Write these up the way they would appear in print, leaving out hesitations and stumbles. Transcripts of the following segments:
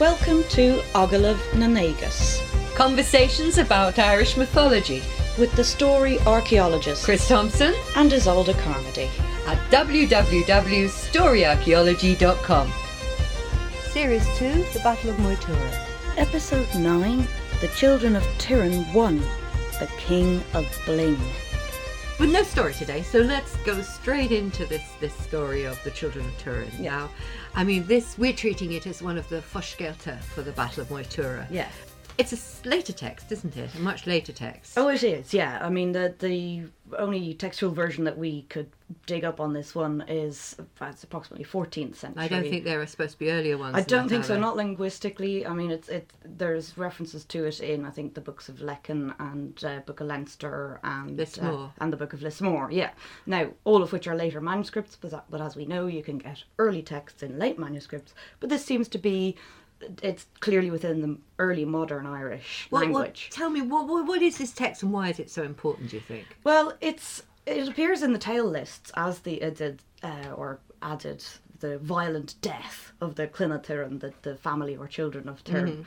Welcome to Ogilove Nanagus. Conversations about Irish mythology with the story archaeologist Chris Thompson and Isolde Carmody at www.storyarchaeology.com. Series 2, The Battle of Moytura. Episode 9, The Children of Tuireann Won, The King of Bling. With no story today, so let's go straight into this story of the Children of Tuireann. Yeah. Now, I mean, we're treating it as one of the Foschgelte for the Battle of Moytura. Yeah. It's a later text, isn't it? A much later text. Oh, it is, yeah. I mean, the only textual version that we could dig up on this one is approximately 14th century. I don't think there are supposed to be earlier ones. I don't think so, not linguistically. I mean, there's references to it in, I think, the Books of Lecan and Book of Leinster and the Book of Lismore, yeah. Now, all of which are later manuscripts, but as we know, you can get early texts in late manuscripts, but this seems to be... It's clearly within the early modern Irish language. Well, tell me, what is this text and why is it so important, do you think? Well, it appears in the tale lists as added the violent death of the Clonn of Tuireann, the family or children of Tuireann. Mm-hmm.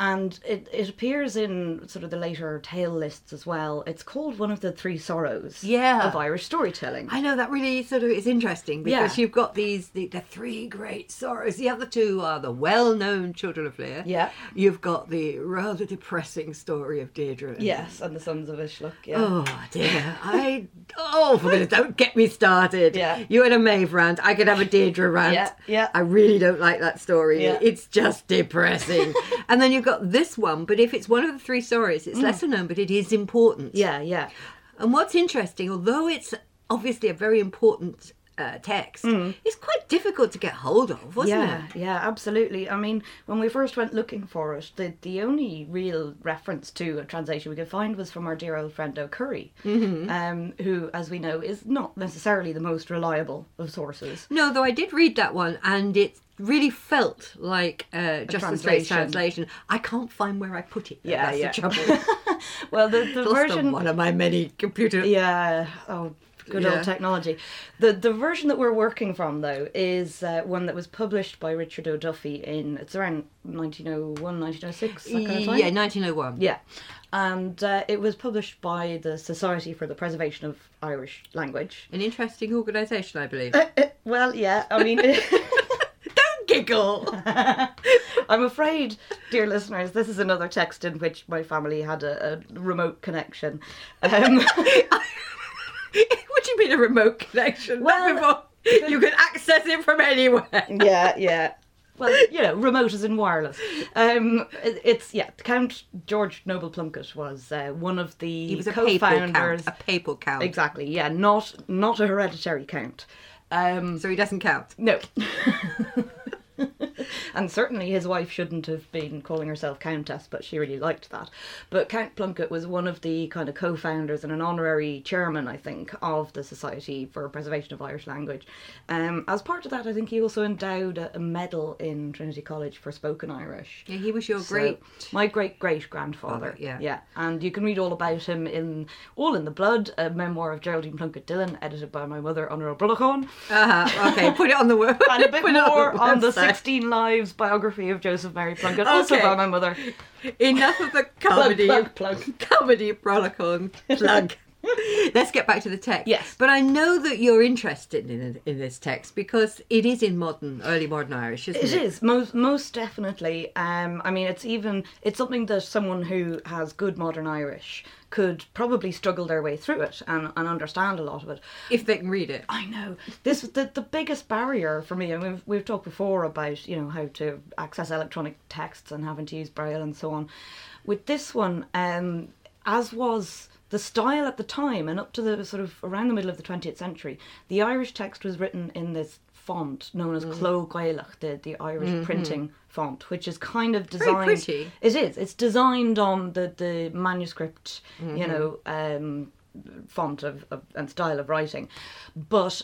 And it appears in sort of the later tale lists as well. It's called one of the Three Sorrows of Irish storytelling. I know, that really sort of is interesting because you've got the three great sorrows. The other two are the well-known Children of Lir. Yeah. You've got the rather depressing story of Deirdre. Yes, and the Sons of Uisneach. Yeah. Oh, dear. For goodness, don't get me started. Yeah. You had a Maeve rant. I could have a Deirdre rant. Yeah, yeah. I really don't like that story. Yeah. It's just depressing. And then you've got this one, but if it's one of the three stories, it's lesser known, but it is important. Yeah, yeah. And what's interesting, although it's obviously a very important text, it's quite difficult to get hold of, wasn't it? Yeah, absolutely. I mean, when we first went looking for it, the only real reference to a translation we could find was from our dear old friend O'Curry, who, as we know, is not necessarily the most reliable of sources. No, though I did read that one, and it's really felt like just a straight translation. I can't find where I put it. Though. Yeah, that's the trouble. Well, the version... one of my many computer... Yeah, good old technology. The version that we're working from, though, is one that was published by Richard O'Duffy it's around 1901, 1906, that kind of time? Yeah, 1901. Yeah. And it was published by the Society for the Preservation of Irish Language. An interesting organisation, I believe. Well, yeah, I mean... I'm afraid, dear listeners, this is another text in which my family had a remote connection. What do you mean a remote connection? Well, you could access it from anywhere. Yeah, yeah. Well, you know, remote as in wireless. Count George Noble Plunkett was one of the co-founders. He was a papal count. Exactly, yeah, not a hereditary count. So he doesn't count? No. And certainly his wife shouldn't have been calling herself Countess, but she really liked that. But Count Plunkett was one of the kind of co-founders and an honorary chairman, I think, of the Society for Preservation of Irish Language. As part of that, I think he also endowed a medal in Trinity College for Spoken Irish. Yeah, he was my great-great-grandfather. Yeah. And you can read all about him in All in the Blood, a memoir of Geraldine Plunkett Dillon, edited by my mother, Honourable Brulachon. Okay, put it on the word. And a bit more on the 16 Lives biography of Joseph Mary Plunkett, also by my mother. Enough of the comedy. plug. Comedy, Brulachon, plug. Let's get back to the text. Yes. But I know that you're interested in this text because it is in early modern Irish, isn't it? It is, most definitely. I mean, it's something that someone who has good modern Irish could probably struggle their way through it and understand a lot of it. If they can read it. I know. This was the biggest barrier for me, and we've talked before about, you know, how to access electronic texts and having to use Braille and so on. With this one, as was... the style at the time and up to the sort of around the middle of the 20th century, the Irish text was written in this font known as Cló Gaeilge, the Irish printing font, which is kind of designed... Very pretty. It is. It's designed on the manuscript, you know, font and style of writing. But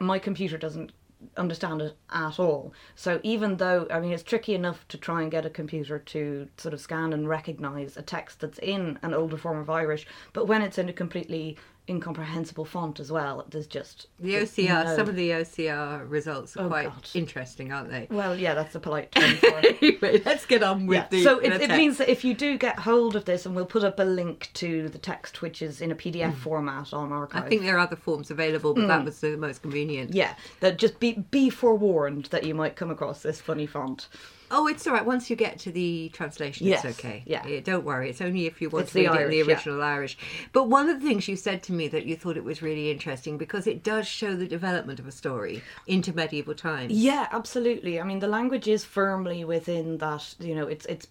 my computer doesn't understand it at all. So even though, I mean, it's tricky enough to try and get a computer to sort of scan and recognise a text that's in an older form of Irish, but when it's in a completely incomprehensible font as well. There's just the OCR. Some of the OCR results are interesting, aren't they? Well, yeah, that's a polite term for it. Anyway, let's get on with the. So it means that if you do get hold of this, and we'll put up a link to the text, which is in a PDF format on Archive. I think there are other forms available, but that was the most convenient. Yeah, that just be forewarned that you might come across this funny font. Oh, it's all right. Once you get to the translation, it's okay. Yeah, don't worry. It's only if you want to read it in the original Irish. But one of the things you said to me that you thought it was really interesting, because it does show the development of a story into medieval times. Yeah, absolutely. I mean, the language is firmly within that, you know, it's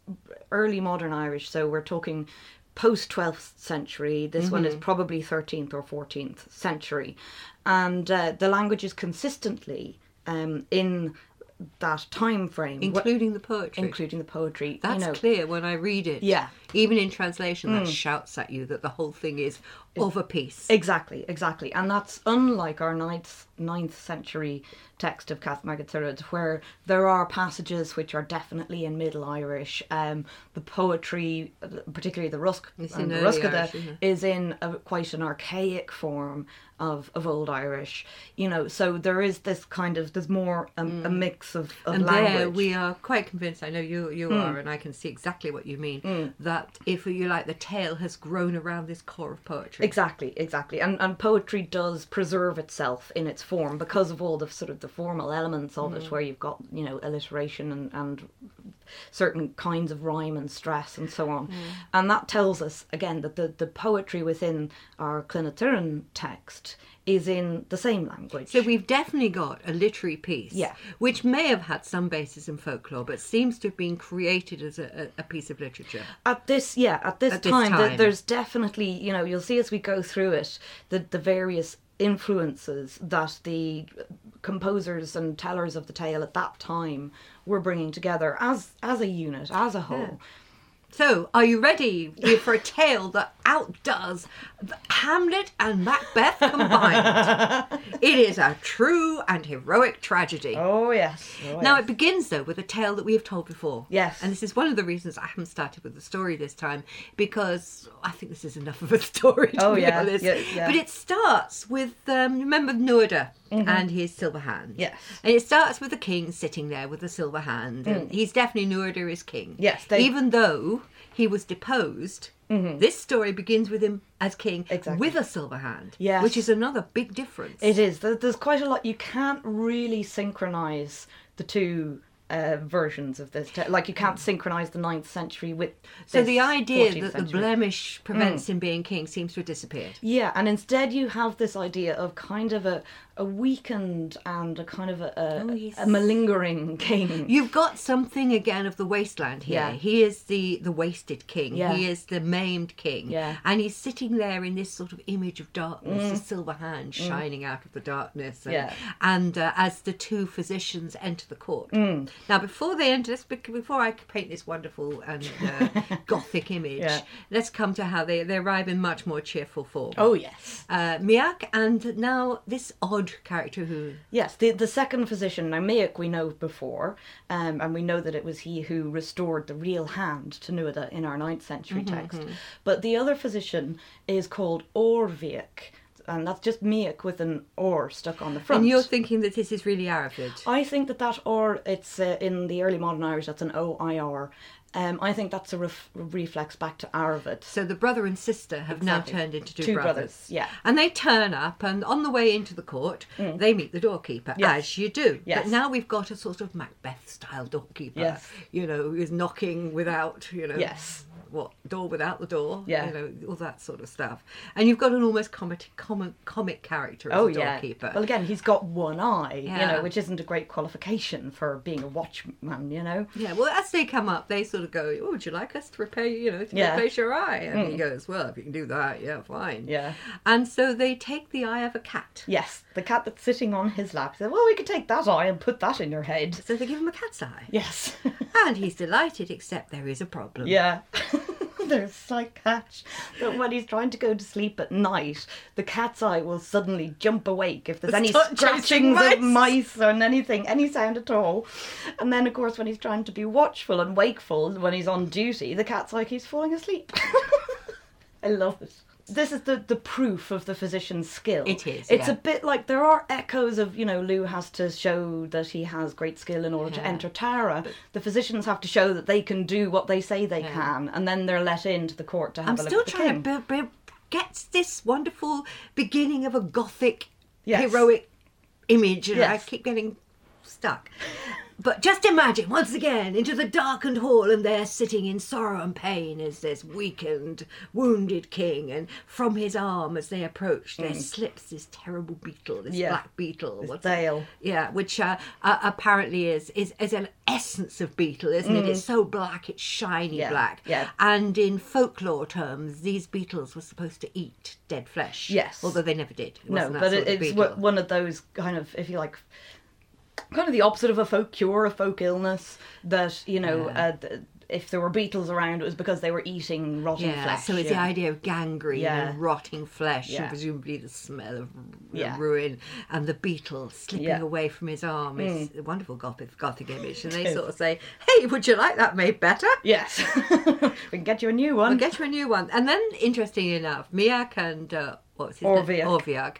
early modern Irish, so we're talking post-12th century. This one is probably 13th or 14th century. And the language is consistently in that time frame, including the poetry. That's clear when I read it. Yeah, even in translation, that shouts at you that the whole thing is of a piece. Exactly, and that's unlike our ninth century text of Cath Maige Tuired, where there are passages which are definitely in Middle Irish. The poetry, particularly the Rusk and the Ruskada, is in quite an archaic form of Old Irish. You know, so there is this kind of, there's more a mix of and language. And there we are quite convinced, I know you are, and I can see exactly what you mean, that if you like, the tale has grown around this core of poetry. Exactly. And poetry does preserve itself in its form because of all the sort of the formal elements of it, where you've got, you know, alliteration and certain kinds of rhyme and stress and so on. And that tells us, again, that the poetry within our Clontarf text is in the same language. So we've definitely got a literary piece, which may have had some basis in folklore, but seems to have been created as a piece of literature. At this time. There's definitely, you know, you'll see as we go through it, the various influences that the composers and tellers of the tale at that time were bringing together as a unit, as a whole. Yeah. So, are you ready for a tale that outdoes Hamlet and Macbeth combined? It is a true and heroic tragedy. Oh, yes. Now, it begins, though, with a tale that we have told before. Yes. And this is one of the reasons I haven't started with the story this time, because I think this is enough of a story, to be honest. Yeah. But it starts with, remember Nuada? And his silver hand. Yes. And it starts with the king sitting there with the silver hand. And he's definitely Nuada is king. Yes. Even though he was deposed, this story begins with him as king with a silver hand. Yes. Which is another big difference. It is. There's quite a lot. You can't really synchronise the two versions of this. Like, you can't synchronise the 9th century with this. So the idea that the blemish prevents him being king seems to have disappeared. Yeah, and instead you have this idea of kind of a weakened and a kind of a malingering king. You've got something again of the wasteland here. Yeah. He is the wasted king. Yeah. He is the maimed king. Yeah. And he's sitting there in this sort of image of darkness, the silver hand shining out of the darkness. And, as the two physicians enter the court. Now, before they enter this, before I paint this wonderful and gothic image, let's come to how they arrive in much more cheerful form. Oh, yes. Miach and now this odd character who... Yes, the second physician. Now, Miach we know before, and we know that it was he who restored the real hand to Nuada in our 9th century text. But the other physician is called Orviac. And that's just Miach with an or stuck on the front. And you're thinking that this is really Arabic. I think that or, it's in the early modern Irish, that's an O-I-R. I think that's a reflex back to Arabic. So the brother and sister have now turned into two brothers. Yeah. And they turn up, and on the way into the court, they meet the doorkeeper, as you do. Yes. But now we've got a sort of Macbeth-style doorkeeper, you know, who's knocking without, you know... Yes. What, door without the door, you know, all that sort of stuff. And you've got an almost comic character as a doorkeeper. Well, again, he's got one eye, you know, which isn't a great qualification for being a watchman, you know. Yeah, well, as they come up, they sort of go, oh, would you like us to repair, you know, to replace your eye? And he goes, well, if you can do that, yeah, fine. Yeah. And so they take the eye of a cat. Yes, the cat that's sitting on his lap. They say, well, we could take that eye and put that in your head. So they give him a cat's eye. Yes. And he's delighted, except there is a problem. Yeah. There's a slight catch that when he's trying to go to sleep at night, the cat's eye will suddenly jump awake if there's any scratchings of mice or anything, any sound at all. And then, of course, when he's trying to be watchful and wakeful, when he's on duty, the cat's eye keeps falling asleep. I love it. this is the proof of the physician's skill. It is. It's a bit like there are echoes of, you know, Lugh has to show that he has great skill in order to enter Tara. But the physicians have to show that they can do what they say they can, and then they're let into the court to have a look at the king. I'm still trying to get this wonderful beginning of a Gothic heroic image, and I keep getting stuck. But just imagine, once again, into the darkened hall, and there sitting in sorrow and pain is this weakened, wounded king, and from his arm, as they approach, there slips this terrible beetle, this black beetle. This Dale. Yeah, which apparently is an essence of beetle, isn't it? It's so black, it's shiny black. Yeah. And in folklore terms, these beetles were supposed to eat dead flesh. Yes. Although they never did. But it's one of those kind of, if you like... kind of the opposite of a folk cure, a folk illness, that, you know, if there were beetles around, it was because they were eating rotting flesh. So it's the idea of gangrene and rotting flesh and presumably the smell of ruin, and the beetle slipping away from his arm is a wonderful Gothic image. And they sort of say, hey, would you like that made better? Yes. We can get you a new one. And then, interestingly enough, Miach and... Orviac.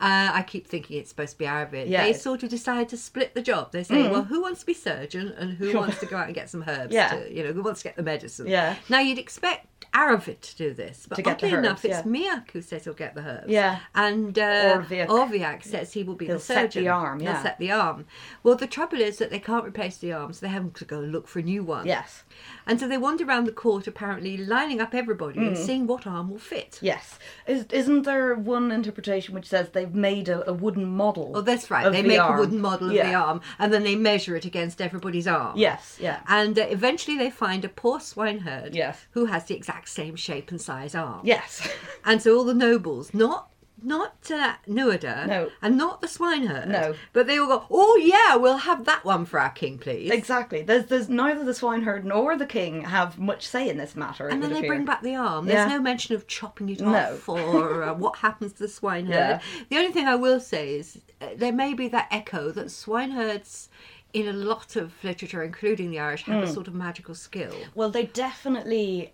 I keep thinking it's supposed to be Arabic. Yeah. They sort of decide to split the job. They say, well, who wants to be surgeon and who wants to go out and get some herbs? Who wants to get the medicine? Yeah. Now, you'd expect Arabic to do this, but oddly enough, it's Miach who says he'll get the herbs. Yeah. And Orviac says he will be the surgeon. He'll set the arm, He'll set the arm. Well, the trouble is that they can't replace the arm, so they're having to go look for a new one. Yes. And so they wander around the court, apparently lining up everybody and seeing what arm will fit. Yes. Isn't there one interpretation which says they've made a wooden model? Oh, that's right. They make a wooden model of the arm, and then they measure it against everybody's arm. Yes, yeah. And eventually they find a poor swineherd who has the exact same shape and size arm. Yes. And so all the nobles, not Nuada, and not the swineherd, but they all go, oh yeah, we'll have that one for our king, please. Exactly. There's neither the swineherd nor the king have much say in this matter. And then they bring back the arm. There's no mention of chopping it off or what happens to the swineherd. Yeah. The only thing I will say is there may be that echo that swineherds... in a lot of literature, including the Irish, have a sort of magical skill. Well, they definitely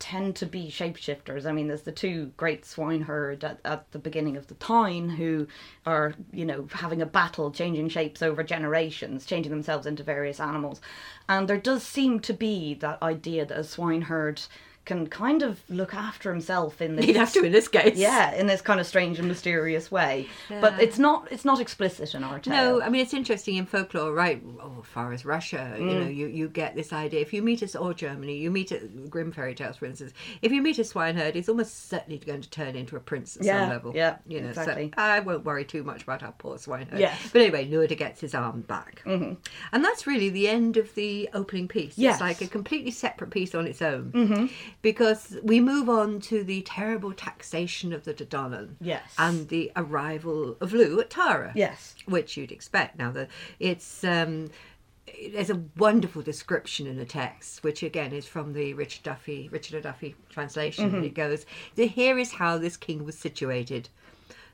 tend to be shapeshifters. I mean, there's the two great swineherd at the beginning of the Táin who are, you know, having a battle, changing shapes over generations, changing themselves into various animals. And there does seem to be that idea that a swineherd can kind of look after himself in this... He'd have to in this case. Yeah, in this kind of strange and mysterious way. Yeah. But it's not explicit in our tale. No, I mean, it's interesting in folklore, right, as far as Russia, you know, you get this idea. If you meet us, or Germany, you meet at Grimm fairy tales, for instance, if you meet a swineherd, he's almost certainly going to turn into a prince at some level. Yeah, you know, exactly. So I won't worry too much about our poor swineherd. Yes. But anyway, Nuada gets his arm back. Mm-hmm. And that's really the end of the opening piece. Yes. It's like a completely separate piece on its own. Mm-hmm. Because we move on to the terrible taxation of the Dádanann. Yes. And the arrival of Lugh at Tara. Yes. Which you'd expect. Now, there's a wonderful description in the text, which again is from the Richard O'Duffy translation. Mm-hmm. And it goes, here is how this king was situated.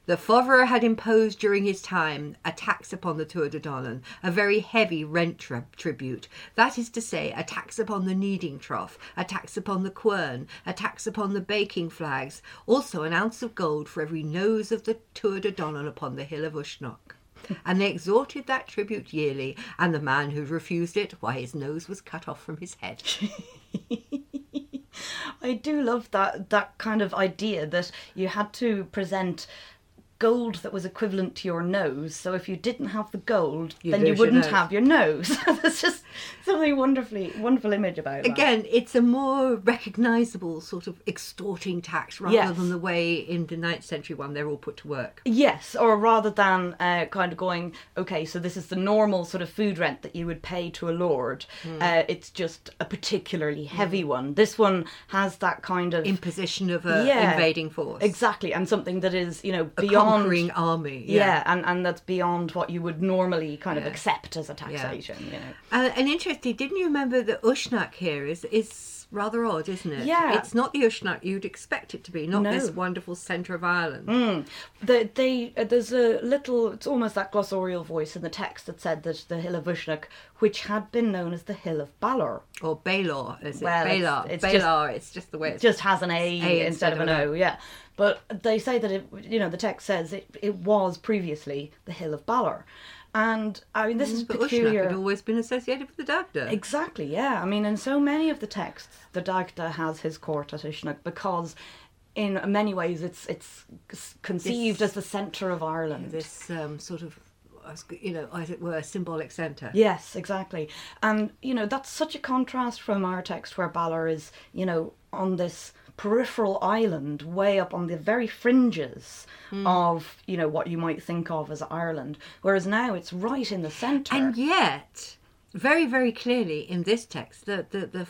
The Fovrer had imposed during his time a tax upon the Tuatha De Danann, a very heavy rent tribute, that is to say, a tax upon the kneading trough, a tax upon the quern, a tax upon the baking flags, also an ounce of gold for every nose of the Tuatha De Danann upon the hill of Uisneach. And they extorted that tribute yearly, and the man who refused it, why, his nose was cut off from his head. I do love that kind of idea that you had to present... gold that was equivalent to your nose, so if you didn't have the gold, then you wouldn't have your nose. There's just something wonderful image about it. Again, it's a more recognisable sort of extorting tax rather than the way in the 9th century one they're all put to work. Yes, or rather than kind of going, okay, so this is the normal sort of food rent that you would pay to a lord. It's just a particularly heavy one. This one has that kind of... imposition of an invading force. Exactly, and something that is, you know, beyond... conquering army. Yeah, and that's beyond what you would normally kind of accept as a taxation, you know. And interestingly, didn't you remember that Uisneach here is rather odd, isn't it? Yeah. It's not the Uisneach you'd expect it to be, not this wonderful centre of Ireland. Mm. There's a little, it's almost that glossorial voice in the text that said that the hill of Uisneach, which had been known as the hill of Balor. Or Balor, is it? Well, Balor. It's just the way it just has an A instead of an O. But they say that, it, you know, the text says it was previously the Hill of Balor. And, I mean, this is peculiar. Uisneach had always been associated with the Dagda. Exactly, yeah. I mean, in so many of the texts, the Dagda has his court at Uisneach because, in many ways, it's conceived as the centre of Ireland. This sort of, you know, as it were, symbolic centre. Yes, exactly. And, you know, that's such a contrast from our text where Balor is, you know, on this peripheral island way up on the very fringes of, you know, what you might think of as Ireland, whereas now it's right in the centre. And yet, very, very clearly in this text, the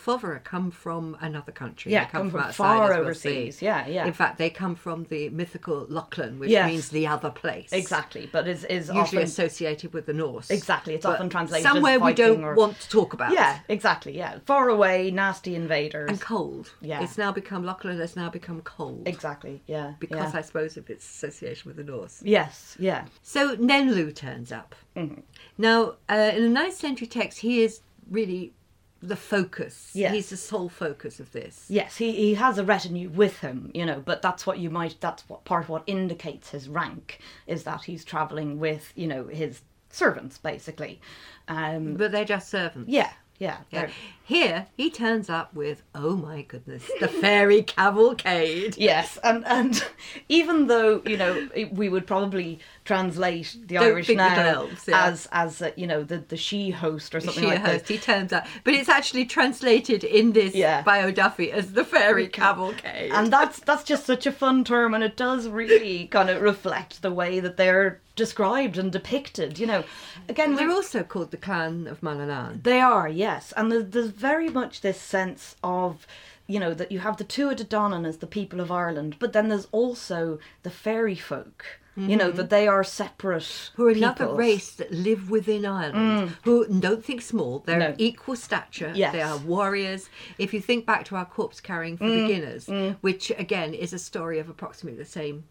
Fovera come from another country. Yeah, they come from far overseas. We'll In fact, they come from the mythical Lochlann, which means the other place. Exactly, but is usually often associated with the Norse. Exactly, it's often translated somewhere as Viking we don't want to talk about. Yeah, exactly. Yeah, far away, nasty invaders and cold. Yeah, it's now become Lochlann. It's now become cold. Exactly. Yeah, because I suppose of its association with the Norse. Yes. Yeah. So Nenlu turns up. Mm-hmm. Now, in the 9th century text, he is really the focus. Yes. He's the sole focus of this. Yes, he has a retinue with him, you know, but that's what you might, that's what part of what indicates his rank, is that he's travelling with, you know, his servants, basically. But they're just servants. Yeah. Yeah, yeah. Here he turns up with, oh my goodness, the fairy cavalcade. Yes, and even though, you know, we would probably translate the Irish now as you know, the she-host or something like that. He turns up, but it's actually translated in this by O'Duffy as the fairy cavalcade. And that's just such a fun term, and it does really kind of reflect the way that they're described and depicted, you know. Again, they're also called the clan of Manannan. They are, yes. And there's very much this sense of, you know, that you have the Tuatha Dé Danann as the people of Ireland, but then there's also the fairy folk, mm-hmm. you know, that they are separate who are another race that live within Ireland, who don't think small. They're of equal stature. Yes. They are warriors. If you think back to our corpse carrying for beginners, which again is a story of approximately the same.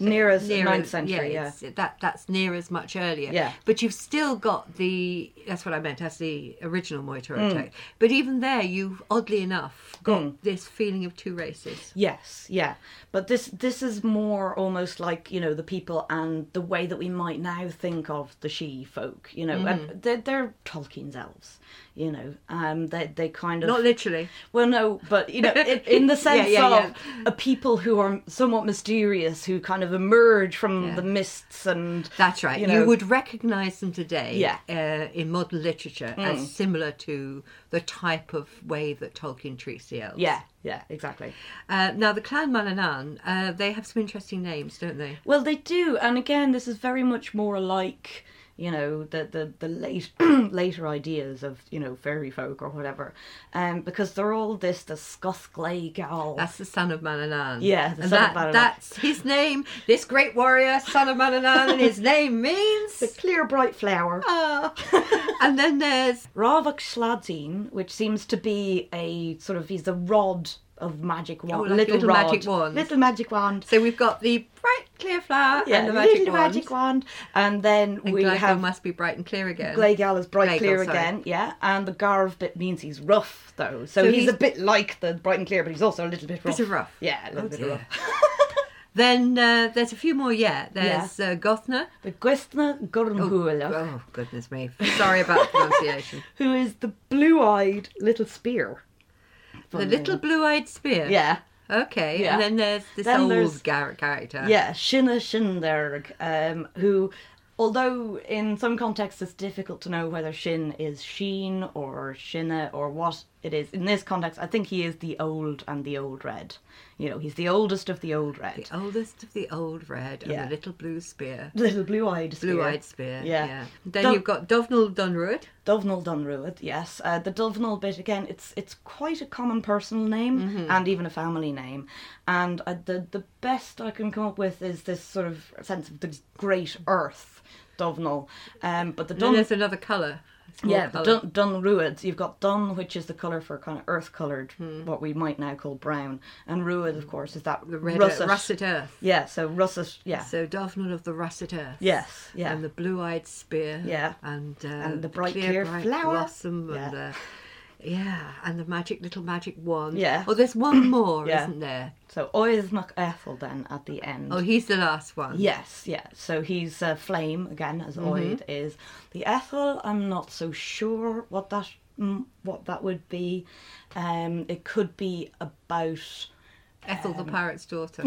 Near 9th century, that's near as much earlier. Yeah. But you've still got that's what I meant, as the original Moytura text. But even there, you've, oddly enough, got this feeling of two races. Yes, yeah. But this is more almost like, you know, the people and the way that we might now think of the she folk, you know. And they're Tolkien's elves. You know, they kind of... Not literally. Well, no, but, you know, in the sense of a people who are somewhat mysterious, who kind of emerge from the mists and... That's right. You know, you would recognise them today in modern literature as similar to the type of way that Tolkien treats the elves. Yeah. Yeah, exactly. Now, the clan Manannan, they have some interesting names, don't they? Well, they do. And again, this is very much more like... you know, the later ideas of, you know, fairy folk or whatever, because they're all the Scothglay Gal. That's the son of Manannan. Yeah, the son of Manannan. That's his name, this great warrior, son of Manannan, and his name means... the clear, bright flower. Oh. And then there's... Ravach Sladzín, which seems to be a sort of, he's a rod of magic wand. Oh, like little rod. Magic wand. Little magic wand. So we've got the bright clear flower and the magic wand. And then we have... Gleigal must be bright and clear again. Gleigal is bright clear again, yeah. And the Garv bit means he's rough, though. So he's a bit like the bright and clear, but he's also a little bit rough. Yeah, a little bit rough. Then there's a few more, There's Gothna. The Gwestna Gormhuailach. Oh, goodness me. Sorry about the pronunciation. Who is the blue-eyed little spear. The little blue-eyed spear? Yeah. Okay, yeah. And then there's this old character. Yeah, Shinna Shinderg, who, although in some contexts it's difficult to know whether Shin is Sheen or Shinna or what it is. In this context, I think he is the old and the old red. You know, he's the oldest of the old red. The oldest of the old red and the little blue spear. Little blue-eyed spear. Blue-eyed spear, yeah. Then you've got Dovnal Dunruad. Dovnal Dunruad, yes. The Dovnal bit, again, it's quite a common personal name and even a family name. And the best I can come up with is this sort of sense of the great earth, Dovnal. But the Dun... there's another colour. Yeah, Dunruad. You've got Dun, which is the colour for kind of earth-coloured, what we might now call brown. And Ruad, of course, is that the red russet earth. Yeah, so russet, yeah. So Dovnal of the russet earth. Yes, yeah. And the blue-eyed spear. Yeah. And the bright clear flower. Blossom and the Yeah, and the little magic wand. Yeah. Oh, there's one more, isn't there? So Uisneach Ethel then at the end. Oh, he's the last one. Yes, yeah. So he's flame again, as Oid is. The Ethel, I'm not so sure what that would be. It could be about Ethel the parrot's daughter.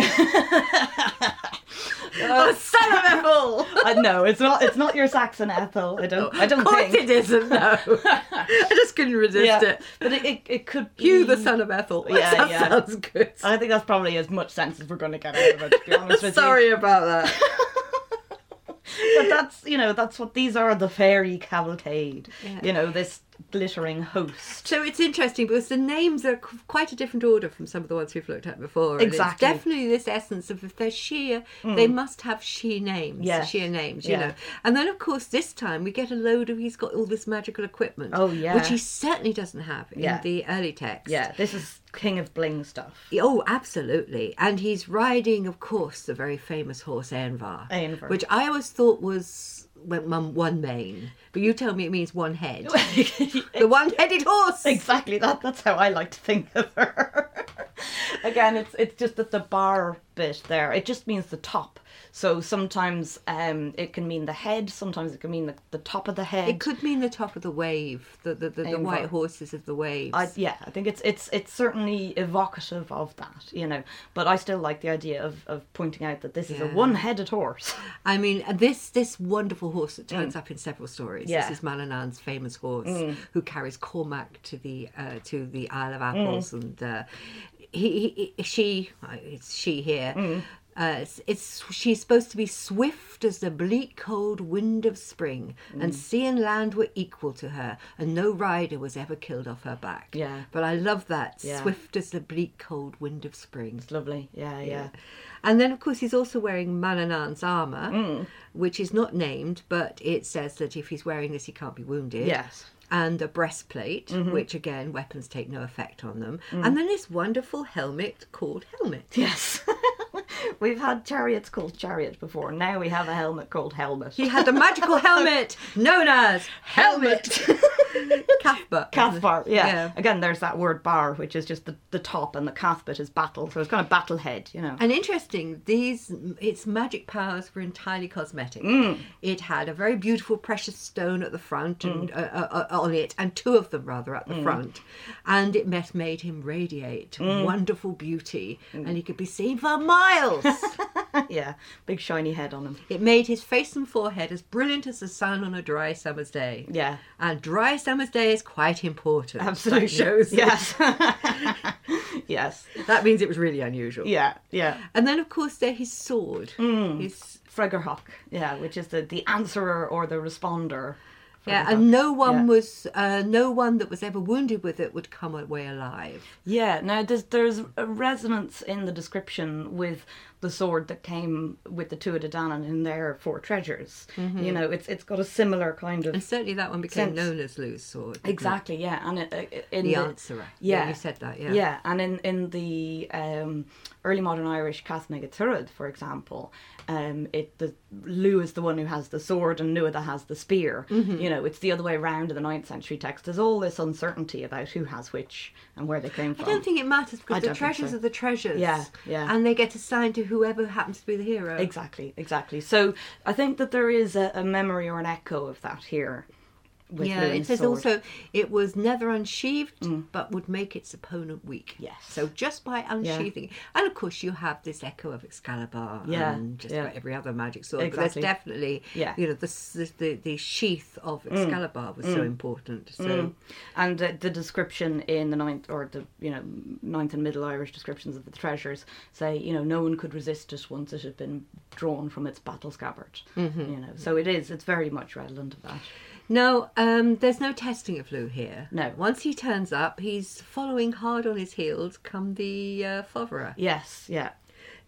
Oh, son of a bull! No, it's not. It's not your Saxon Ethel. I don't think. Of course, it isn't. No, I just couldn't resist it. But it could be Hugh the son of Ethel. Yeah, that sounds good. I think that's probably as much sense as we're going to get out of it. To be honest with you. Sorry about that. But that's what these are, the fairy cavalcade, this glittering host. So it's interesting because the names are quite a different order from some of the ones we've looked at before. Exactly. It's definitely this essence of if they're sheer, they must have sheer names, you know. And then, of course, this time we get a load of, he's got all this magical equipment. Oh, yeah. Which he certainly doesn't have in the early text. Yeah, this is King of Bling stuff. Oh, absolutely. And he's riding, of course, the very famous horse Eanvar. Which I always thought was one mane, but you tell me it means one head. The one-headed horse! Exactly, that's how I like to think of her. Again, it's just that the bar bit there, it just means the top. So sometimes it can mean the head, sometimes it can mean the top of the head. It could mean the top of the wave, the white horses of the waves. I think it's certainly evocative of that, But I still like the idea of pointing out that this is a one-headed horse. I mean, this wonderful horse that turns up in several stories. Yeah. This is Manannan's famous horse who carries Cormac to the Isle of Apples, and she here. She's supposed to be swift as the bleak cold wind of spring, and sea and land were equal to her, and no rider was ever killed off her back. Yeah. But I love that, swift as the bleak cold wind of spring. It's lovely, yeah. And then, of course, he's also wearing Manannan's armour, which is not named, but it says that if he's wearing this, he can't be wounded. Yes. And a breastplate, which, again, weapons take no effect on them. And then this wonderful helmet called Helmet. Yes. We've had chariots called Chariot before. Now we have a helmet called Helmet. He had a magical helmet known as Helmet. Cathbart, yeah. Again, there's that word bar, which is just the top, and the Cathbart is battle. So it's kind of battle head, And interesting, its magic powers were entirely cosmetic. It had a very beautiful precious stone at the front and on it, and two of them rather at the front. And it made him radiate wonderful beauty, and he could be seen for miles. Yeah, big shiny head on him. It made his face and forehead as brilliant as the sun on a dry summer's day. Yeah. And dry summer's day is quite important. Absolutely. Shows. Yes. Yes. That means it was really unusual. Yeah. And then, of course, there his sword. His Fregarhach, which is the answerer or the responder. And no one that was ever wounded with it would come away alive. Yeah, now there's a resonance in the description with the sword that came with the Tuatha De Danann in their four treasures. It's got a similar kind of. And certainly that one became known as Lugh's sword. Exactly, and in the answerer. Yeah, you said that. Yeah. Yeah, and in the early modern Irish Cath Maige Tuired, for example, Lugh is the one who has the sword and Nuada has the spear. It's the other way around in the 9th century text. There's all this uncertainty about who has which and where they came from. I don't think it matters because the treasures are the treasures. Yeah. And they get assigned to whoever happens to be the hero. Exactly. So I think that there is a memory or an echo of that here. It says also it was never unsheathed, but would make its opponent weak. Yes. So just by unsheathing, and of course you have this echo of Excalibur and just about every other magic sword. Exactly. But there's definitely, the sheath of Excalibur was so important. So, and the description in the 9th and Middle Irish descriptions of the treasures say no one could resist it once it had been drawn from its battle scabbard. So it's very much redolent of that. Now, there's no testing of Lugh here. No. Once he turns up, he's following hard on his heels come the Fovera. Yes, yeah.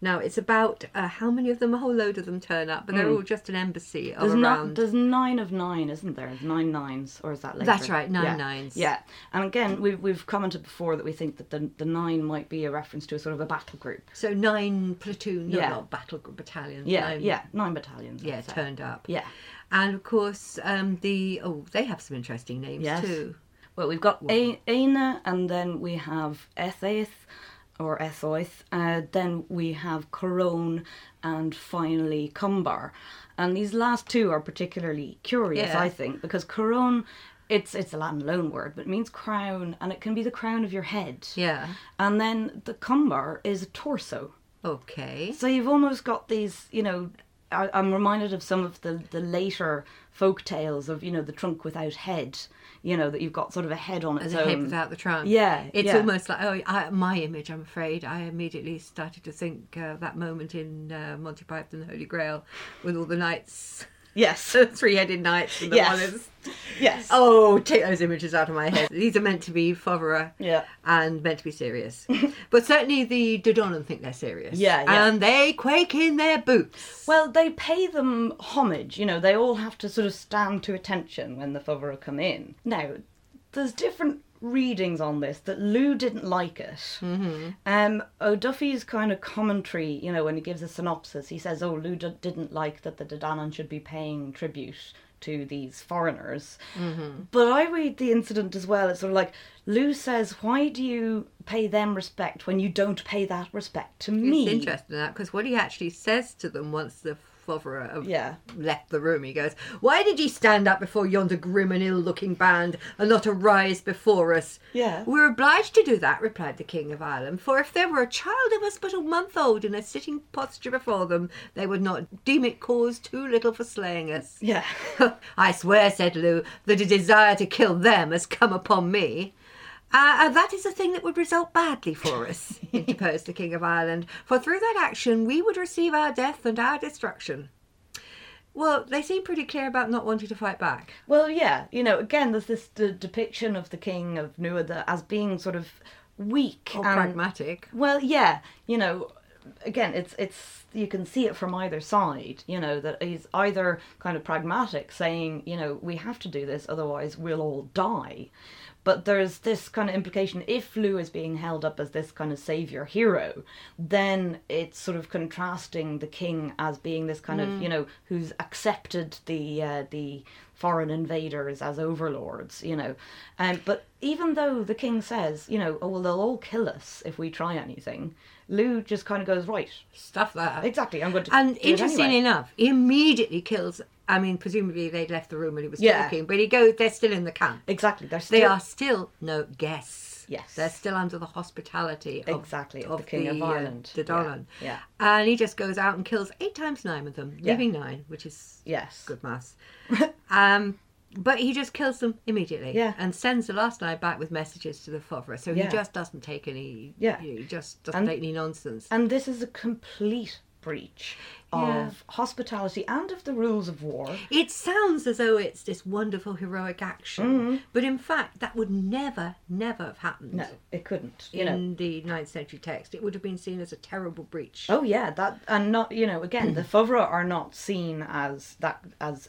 Now, it's about how many of them, a whole load of them turn up, but they're all just an embassy of around. There's 9 of 9, isn't there? 9 nines, or is that later? That's right, 9 nines. Yeah, and again, we've commented before that we think that the 9 might be a reference to a sort of a battle group. So 9 platoon, not battle group, battalions. Yeah, 9 battalions. Yeah, turned up. Yeah. And, of course, they have some interesting names, too. Well, we've got Aina, and then we have Ethaith, or Ethoith, then we have Corone, and finally Cumbar. And these last two are particularly curious, I think, because Corone, it's a Latin loanword, but it means crown, and it can be the crown of your head. Yeah. And then the Cumbar is a torso. Okay. So you've almost got these, you know, I'm reminded of some of the later folk tales of, you know, the trunk without head, you know, that you've got sort of a head on its own. As a hip without the trunk. Yeah. It's almost like, my image, I'm afraid. I immediately started to think that moment in Monty Python and the Holy Grail with all the knights. Yes. The three-headed knights and the one is... Yes. Oh, take those images out of my head. These are meant to be Fovera and meant to be serious. But certainly the Dodonan think they're serious. Yeah, yeah. And they quake in their boots. Well, they pay them homage. You know, they all have to sort of stand to attention when the Fovera come in. Now, there's different readings on this that Lugh didn't like it. Mm-hmm. O'Duffy's kind of commentary, you know, when he gives a synopsis, he says, Lugh didn't like that the Dodonan should be paying tribute to these foreigners. Mm-hmm. But I read the incident as well. It's sort of like, Lugh says, why do you pay them respect when you don't pay that respect to me? It's interesting that, because what he actually says to them once the Fovera have left the room, he goes, why did ye stand up before yonder grim and ill-looking band and not arise before us? Yeah. We're obliged to do that, replied the King of Ireland, for if there were a child of us but a month old in a sitting posture before them, they would not deem it cause too little for slaying us. Yeah. I swear, said Lugh, that a desire to kill them has come upon me. That is a thing that would result badly for us, interposed the King of Ireland, for through that action we would receive our death and our destruction. Well, they seem pretty clear about not wanting to fight back. Well, yeah, you know, again, there's this depiction of the King of Nuada as being sort of weak. Or pragmatic. Well, yeah, you know, again, it's you can see it from either side, you know, that he's either kind of pragmatic, saying, you know, we have to do this, otherwise we'll all die. But there's this kind of implication, if Lugh is being held up as this kind of saviour hero, then it's sort of contrasting the king as being this kind of, you know, who's accepted the foreign invaders as overlords, you know. But even though the king says, you know, oh, well, they'll all kill us if we try anything, Lugh just kind of goes, right. Stuff that. Exactly, I'm going to And interestingly anyway. Enough, he immediately kills... I mean, presumably they'd left the room and he was talking, but they're still in the camp. Exactly. They are still no guests. Yes. They're still under the hospitality of the King of Ireland. The Dodonan. Yeah. And he just goes out and kills 8 times 9 of them, leaving 9, which is good maths. But he just kills them immediately and sends the last 9 back with messages to the Fovera. So he just doesn't take any, he just doesn't take any nonsense. And this is a complete breach of hospitality and of the rules of war. It sounds as though it's this wonderful heroic action, but in fact that would never have happened. No, it couldn't. In the 9th century text, it would have been seen as a terrible breach. Oh yeah, that and not again the Fovera are not seen as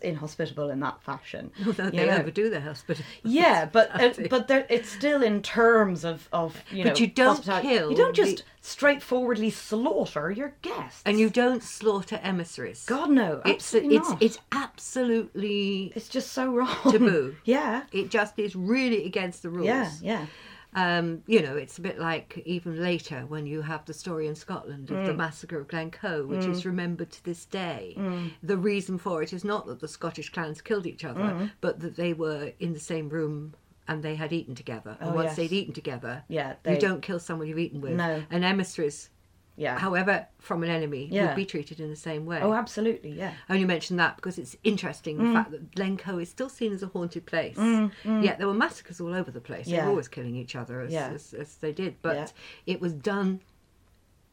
inhospitable in that fashion. Although they overdo their hospitality. Yeah, but it's still in terms of But you don't kill. You don't just straightforwardly slaughter your guests. And you don't slaughter emissaries. God, no, absolutely not. It's absolutely... It's just so wrong. Taboo. Yeah. It just is really against the rules. Yeah, yeah. You know, it's a bit like even later when you have the story in Scotland of the massacre of Glencoe, which is remembered to this day. The reason for it is not that the Scottish clans killed each other, but that they were in the same room and they had eaten together. And once they'd eaten together, you don't kill someone you've eaten with. No. And emissaries, however, from an enemy, would be treated in the same way. Oh, absolutely, yeah. I only mention that because it's interesting, the fact that Glencoe is still seen as a haunted place. Yet there were massacres all over the place. They were always killing each other as they did. But it was done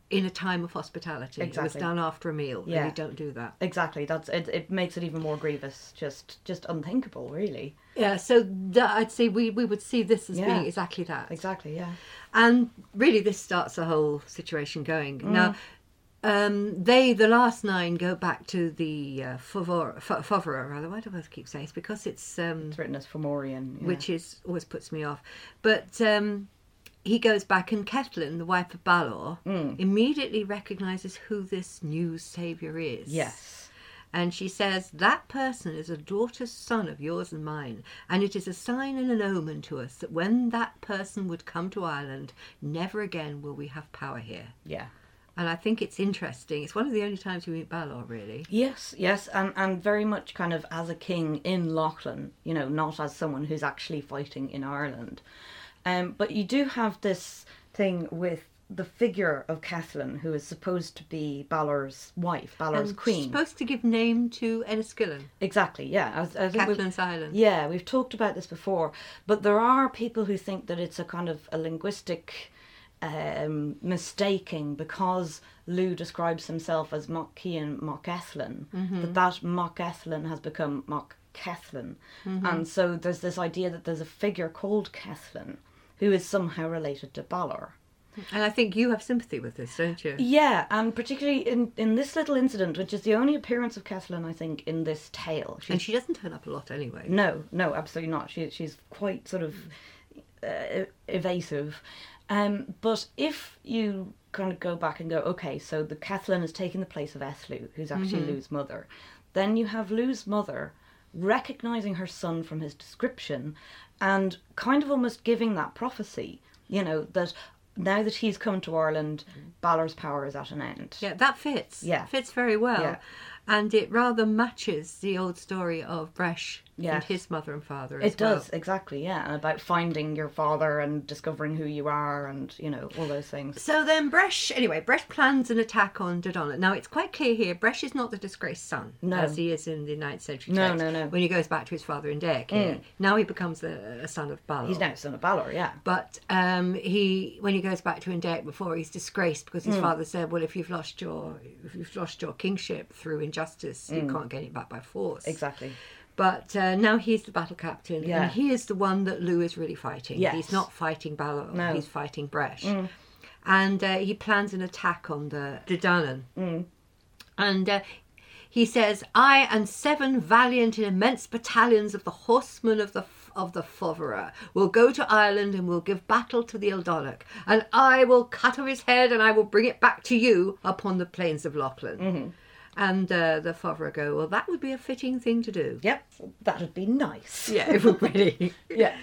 in a time of hospitality. Exactly. It was done after a meal, and you don't do that. Exactly. That's it. It makes it even more grievous, just unthinkable, really. Yeah, so I'd say we would see this as being exactly that. Exactly, yeah. And really this starts the whole situation going. Now, the last 9, go back to the Fovera, rather. Why do I keep saying it? It's because it's written as Fomorian. Yeah. Which always puts me off. But... he goes back, and Cethlenn, the wife of Balor, immediately recognises who this new saviour is. Yes. and she says, that person is a daughter's son of yours and mine, and it is a sign and an omen to us that when that person would come to Ireland, never again will we have power here. Yeah. And I think it's interesting. It's one of the only times you meet Balor, really. Yes, yes, and very much kind of as a king in Lochlann, you know, not as someone who's actually fighting in Ireland. But you do have this thing with the figure of Cethlenn, who is supposed to be Balor's wife, Balor's and queen. Supposed to give name to Enniskillen. Exactly, yeah. I think Cethlenn's Island. Yeah, we've talked about this before. But there are people who think that it's a kind of a linguistic... mistaking, because Lugh describes himself as Mac Cian Mac Ethliu, but that Mac Ethliu has become Mac Cethlenn, and so there's this idea that there's a figure called Cethlenn who is somehow related to Balor. And I think you have sympathy with this, don't you? Yeah, and particularly in this little incident, which is the only appearance of Cethlenn, I think, in this tale. And she doesn't turn up a lot anyway. No, absolutely not. She's quite sort of evasive. But if you kind of go back and go, okay, so the Cethlenn is taking the place of Ethliu, who's actually Lou's mother, then you have Lou's mother recognising her son from his description and kind of almost giving that prophecy, you know, that now that he's come to Ireland, Balor's power is at an end. Yeah, that fits. Yeah. Fits very well. Yeah. And it rather matches the old story of Bresh and his mother and father as well. It does, exactly, yeah. And about finding your father and discovering who you are and, you know, all those things. So then Bresh plans an attack on Dodona. Now, it's quite clear here, Bresh is not the disgraced son, as he is in the 9th century text. No. When he goes back to his father in Deirg. Now he becomes a son of Balor. He's now a son of Balor, yeah. But when he goes back to Indeirg before, he's disgraced because his father said, well, if you've lost your kingship through injustice, you can't get it back by force. Exactly. But now he's the battle captain, and he is the one that Lugh is really fighting. Yes. He's not fighting Balor, he's fighting Bresh. And he plans an attack on the Danann. And he says, I and seven valiant and immense battalions of the horsemen of the Fovera will go to Ireland and will give battle to the Eildonach, and I will cut off his head and I will bring it back to you upon the plains of Lochlann. And the Fovera go, well, that would be a fitting thing to do. Yep, that would be nice. Yeah, it would be. Yeah.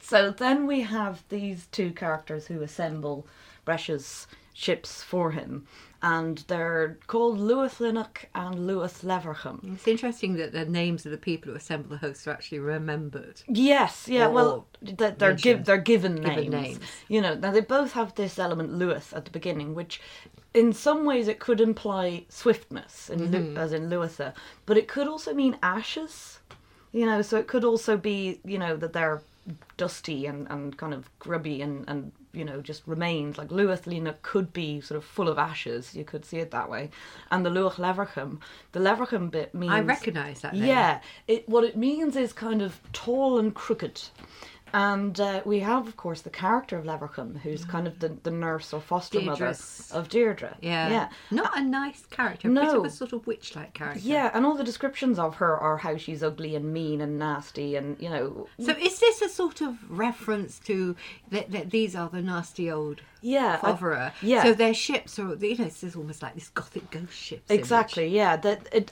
So then we have these two characters who assemble Bresh's ships for him, and they're called Luathlunach and Luath Leabharcham. It's interesting that the names of the people who assemble the hosts are actually remembered. Yes, yeah, they're given names. You know, now they both have this element Luath at the beginning, which in some ways it could imply swiftness, as in Luatha, but it could also mean ashes, you know, so it could also be, you know, that they're dusty and kind of grubby and you know, just remains, like Luathlina could be sort of full of ashes, you could see it that way. And the Lugh Leabharcham, the Leabharcham bit means... I recognise that name. Yeah, what it means is kind of tall and crooked. And we have, of course, the character of Leabharcham, who's kind of the nurse or foster mother of Deirdre. Yeah. Not a nice character, but of a sort of witch-like character. Yeah, and all the descriptions of her are how she's ugly and mean and nasty and, you know... So is this a sort of reference to that these are the nasty old... Yeah, so their ships are, you know, this is almost like this gothic ghost ship. Exactly, yeah.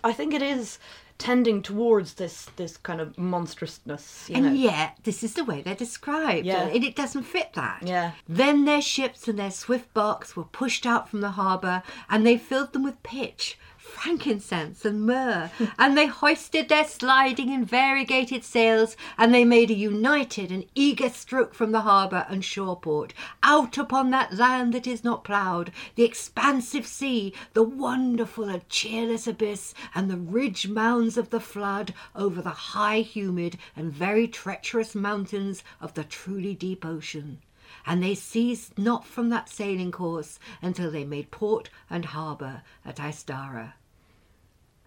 I think it is tending towards this kind of monstrousness. Yet, this is the way they're described, and it doesn't fit that. Yeah. Then their ships and their swift barks were pushed out from the harbour, and they filled them with pitch, frankincense and myrrh, and they hoisted their sliding and variegated sails, and they made a united and eager stroke from the harbour and shoreport, out upon that land that is not ploughed, the expansive sea, the wonderful and cheerless abyss, and the ridge mounds of the flood over the high, humid, and very treacherous mountains of the truly deep ocean. And they ceased not from that sailing course until they made port and harbour at Istara.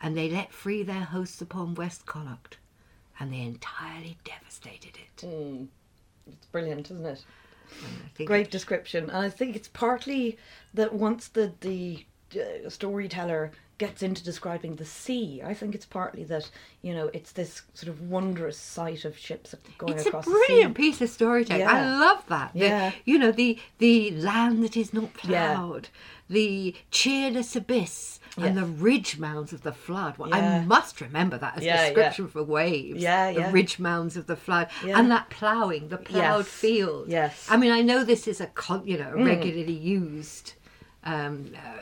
And they let free their hosts upon West Connaught, and they entirely devastated it. It's brilliant, isn't it? Great description. And I think it's partly that once the storyteller gets into describing the sea. I think it's partly that, you know, it's this sort of wondrous sight of ships going across the sea. It's a brilliant piece of storytelling. Yeah. I love that. Yeah. The land that is not plowed, the cheerless abyss, and the ridge mounds of the flood. Well, I must remember that as description for waves. Yeah, yeah. The ridge mounds of the flood. Yeah. And that ploughing, the ploughed field. Yes. I mean, I know this is a regularly used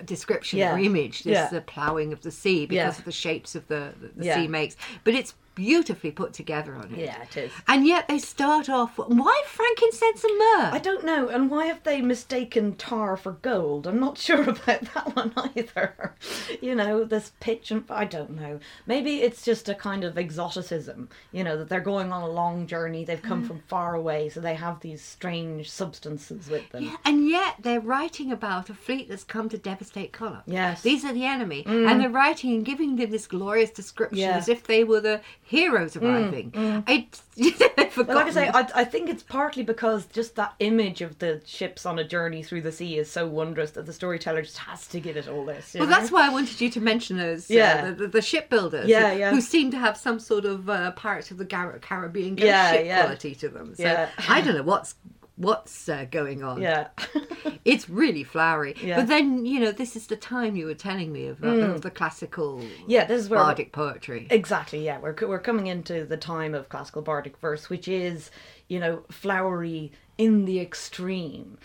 description or image, this the ploughing of the sea, because of the shapes of the sea makes. But it's beautifully put together on it. Yeah, it is. And yet they start off, why frankincense and myrrh? I don't know. And why have they mistaken tar for gold? I'm not sure about that one either. This pitch and... I don't know. Maybe it's just a kind of exoticism, that they're going on a long journey. They've come from far away, so they have these strange substances with them. Yeah, and yet they're writing about a fleet that's come to devastate Connacht. Yes. These are the enemy. Mm. And they're writing and giving them this glorious description as if they were the... heroes arriving. Mm, mm. I forgot. Well, like I say, I think it's partly because just that image of the ships on a journey through the sea is so wondrous that the storyteller just has to give it all this. Well, that's why I wanted you to mention those the shipbuilders, who seem to have some sort of Pirates of the Caribbean ship quality to them. So I don't know what's going on. Yeah. It's really flowery. Yeah. But then, this is the time you were telling me about the classical this is where bardic poetry. Exactly, yeah. We're coming into the time of classical bardic verse, which is, flowery in the extreme,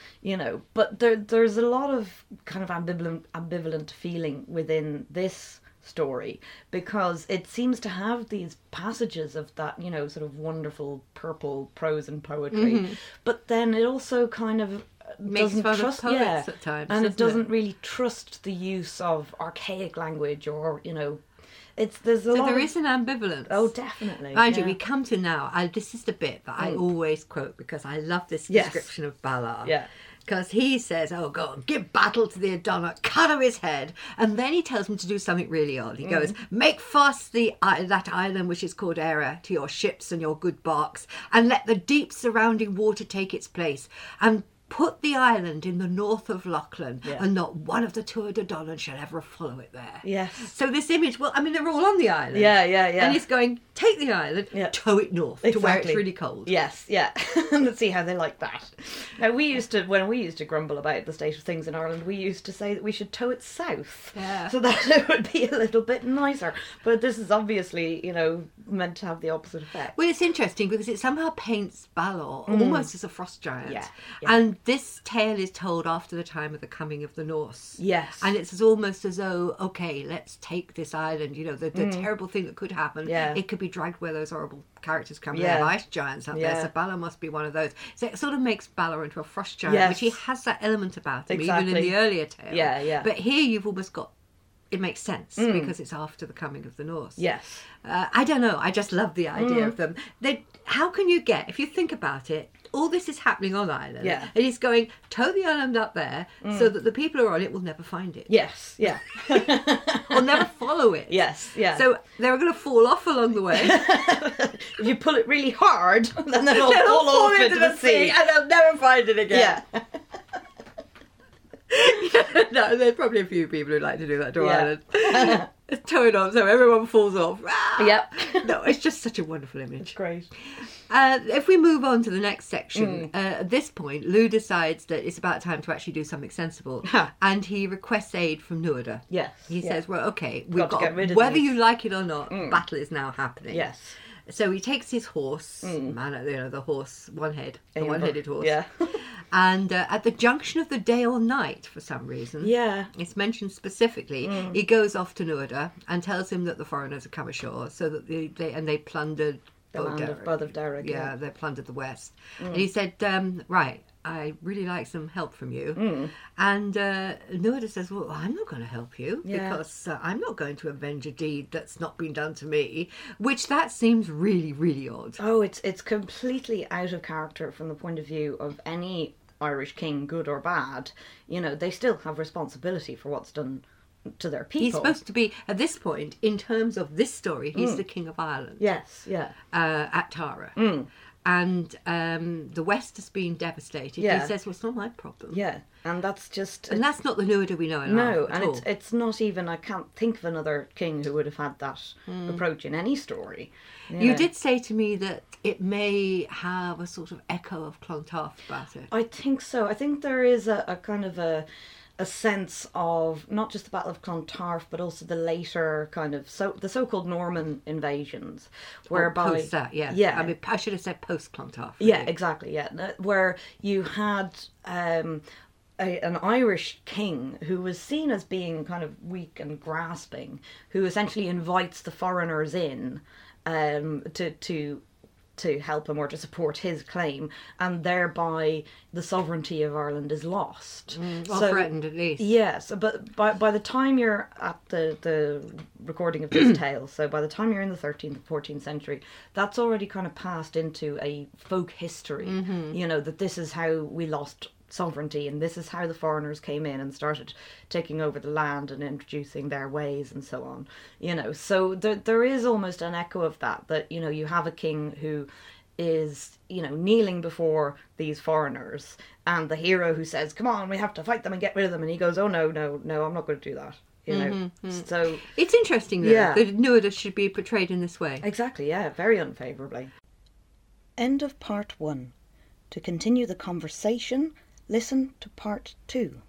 But there's a lot of kind of ambivalent feeling within this story, because it seems to have these passages of that, sort of wonderful purple prose and poetry, but then it also kind of makes fun of poets at times, and it doesn't really trust the use of archaic language or there is an ambivalence. Oh, definitely. Mind you, we come to now. This is the bit that I always quote because I love this description of Balor. Yeah. Because he says, oh, go on, give battle to the Adonach, cut off his head. And then he tells him to do something really odd. He goes, make fast that island which is called Era to your ships and your good barks, and let the deep surrounding water take its place, and put the island in the north of Lochlann, and not one of the Tuatha De Danann shall ever follow it there. Yes. So this image, they're all on the island. Yeah. And he's going, take the island, tow it north to where it's really cold. Yes, yeah. Let's see how they like that. Now, when we used to grumble about the state of things in Ireland, we used to say that we should tow it south, so that it would be a little bit nicer. But this is obviously, meant to have the opposite effect. Well, it's interesting because it somehow paints Balor almost as a frost giant. Yeah. And this tale is told after the time of the coming of the Norse. Yes. And it's almost as though, okay, let's take this island, the terrible thing that could happen. Yeah. It could be dragged where those horrible characters come. There are ice giants up there, so Balor must be one of those. So it sort of makes Balor into a frost giant, which he has that element about him, even in the earlier tale. Yeah, yeah. But here you've almost got... It makes sense because it's after the coming of the Norse. Yes. I don't know. I just love the idea of them. How can you get, if you think about it, all this is happening on Ireland. Yeah. And he's going, tow the island up there so that the people who are on it will never find it. Yes. Yeah. Will never follow it. Yes. Yeah. So they're going to fall off along the way. If you pull it really hard, then they'll fall off into the sea. And they'll never find it again. Yeah. No, there's probably a few people who like to do that to Ireland. Tow it on so everyone falls off. Yep. No, it's just such a wonderful image. It's great. If we move on to the next section, at this point, Lugh decides that it's about time to actually do something sensible, and he requests aid from Nuada. Yes. He says, well, okay, we've got to get rid of whether you like it or not, battle is now happening. Yes. So he takes his horse, one-headed horse. Yeah. And at the junction of the day or night, for some reason, it's mentioned specifically, he goes off to Nuada and tells him that the foreigners have come ashore, so that they plundered the land of Derrick. Yeah, they plundered the west. And he said, right, I really like some help from you. And Nuada says, well, I'm not going to help you because I'm not going to avenge a deed that's not been done to me, which that seems really, really odd. Oh, it's completely out of character from the point of view of any Irish king, good or bad. They still have responsibility for what's done to their people. He's supposed to be, at this point, in terms of this story, he's the King of Ireland. Yes, yeah. At Tara. and the West has been devastated. Yeah. He says, well, it's not my problem. Yeah, and that's just... And that's not the Nuada we know in Ireland at all. No, and it's not even... I can't think of another king who would have had that approach in any story. Yeah. You did say to me that it may have a sort of echo of Clontarf about it. I think so. I think there is a kind of a sense of not just the Battle of Clontarf, but also the later kind of the so-called Norman invasions, whereby post that, yeah. I mean, I should have said post Clontarf. Really. Yeah, exactly. Yeah, where you had an Irish king who was seen as being kind of weak and grasping, who essentially invites the foreigners in to help him or to support his claim, and thereby the sovereignty of Ireland is lost. Well, so, threatened at least. Yes, but by the time you're at the recording of this tale, so by the time you're in the 13th and 14th century, that's already kind of passed into a folk history, you know, that this is how we lost sovereignty and this is how the foreigners came in and started taking over the land and introducing their ways and so on, you know. So there is almost an echo of that, you know, you have a king who is, you know, kneeling before these foreigners and the hero who says, come on, we have to fight them and get rid of them, and he goes, oh no, I'm not going to do that, you know. So it's interesting though, that Nuada should be portrayed in this way. Exactly, yeah, very unfavourably. End of part 1. To continue the conversation, listen to part 2.